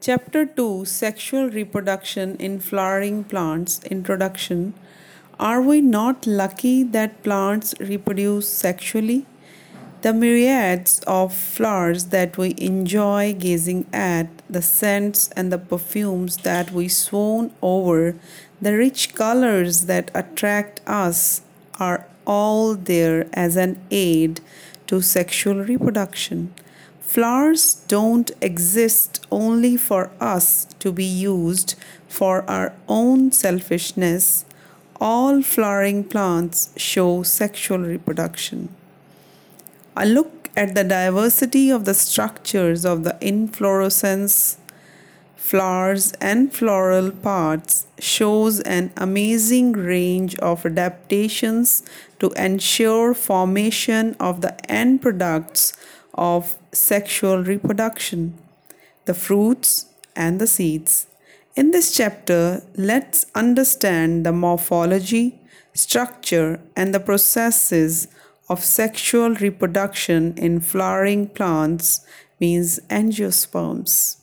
Chapter 2, Sexual Reproduction in Flowering Plants, Introduction. Are we not lucky that plants reproduce sexually? The myriads of flowers that we enjoy gazing at, the scents and the perfumes that we swoon over, the rich colors that attract us are all there as an aid to sexual reproduction. Flowers don't exist only for us to be used for our own selfishness. All flowering plants show sexual reproduction. A look at the diversity of the structures of the inflorescence, flowers and floral parts shows an amazing range of adaptations to ensure formation of the end products of sexual reproduction, the fruits and the seeds. In this chapter, let's understand the morphology, structure and the processes of sexual reproduction in flowering plants, means angiosperms.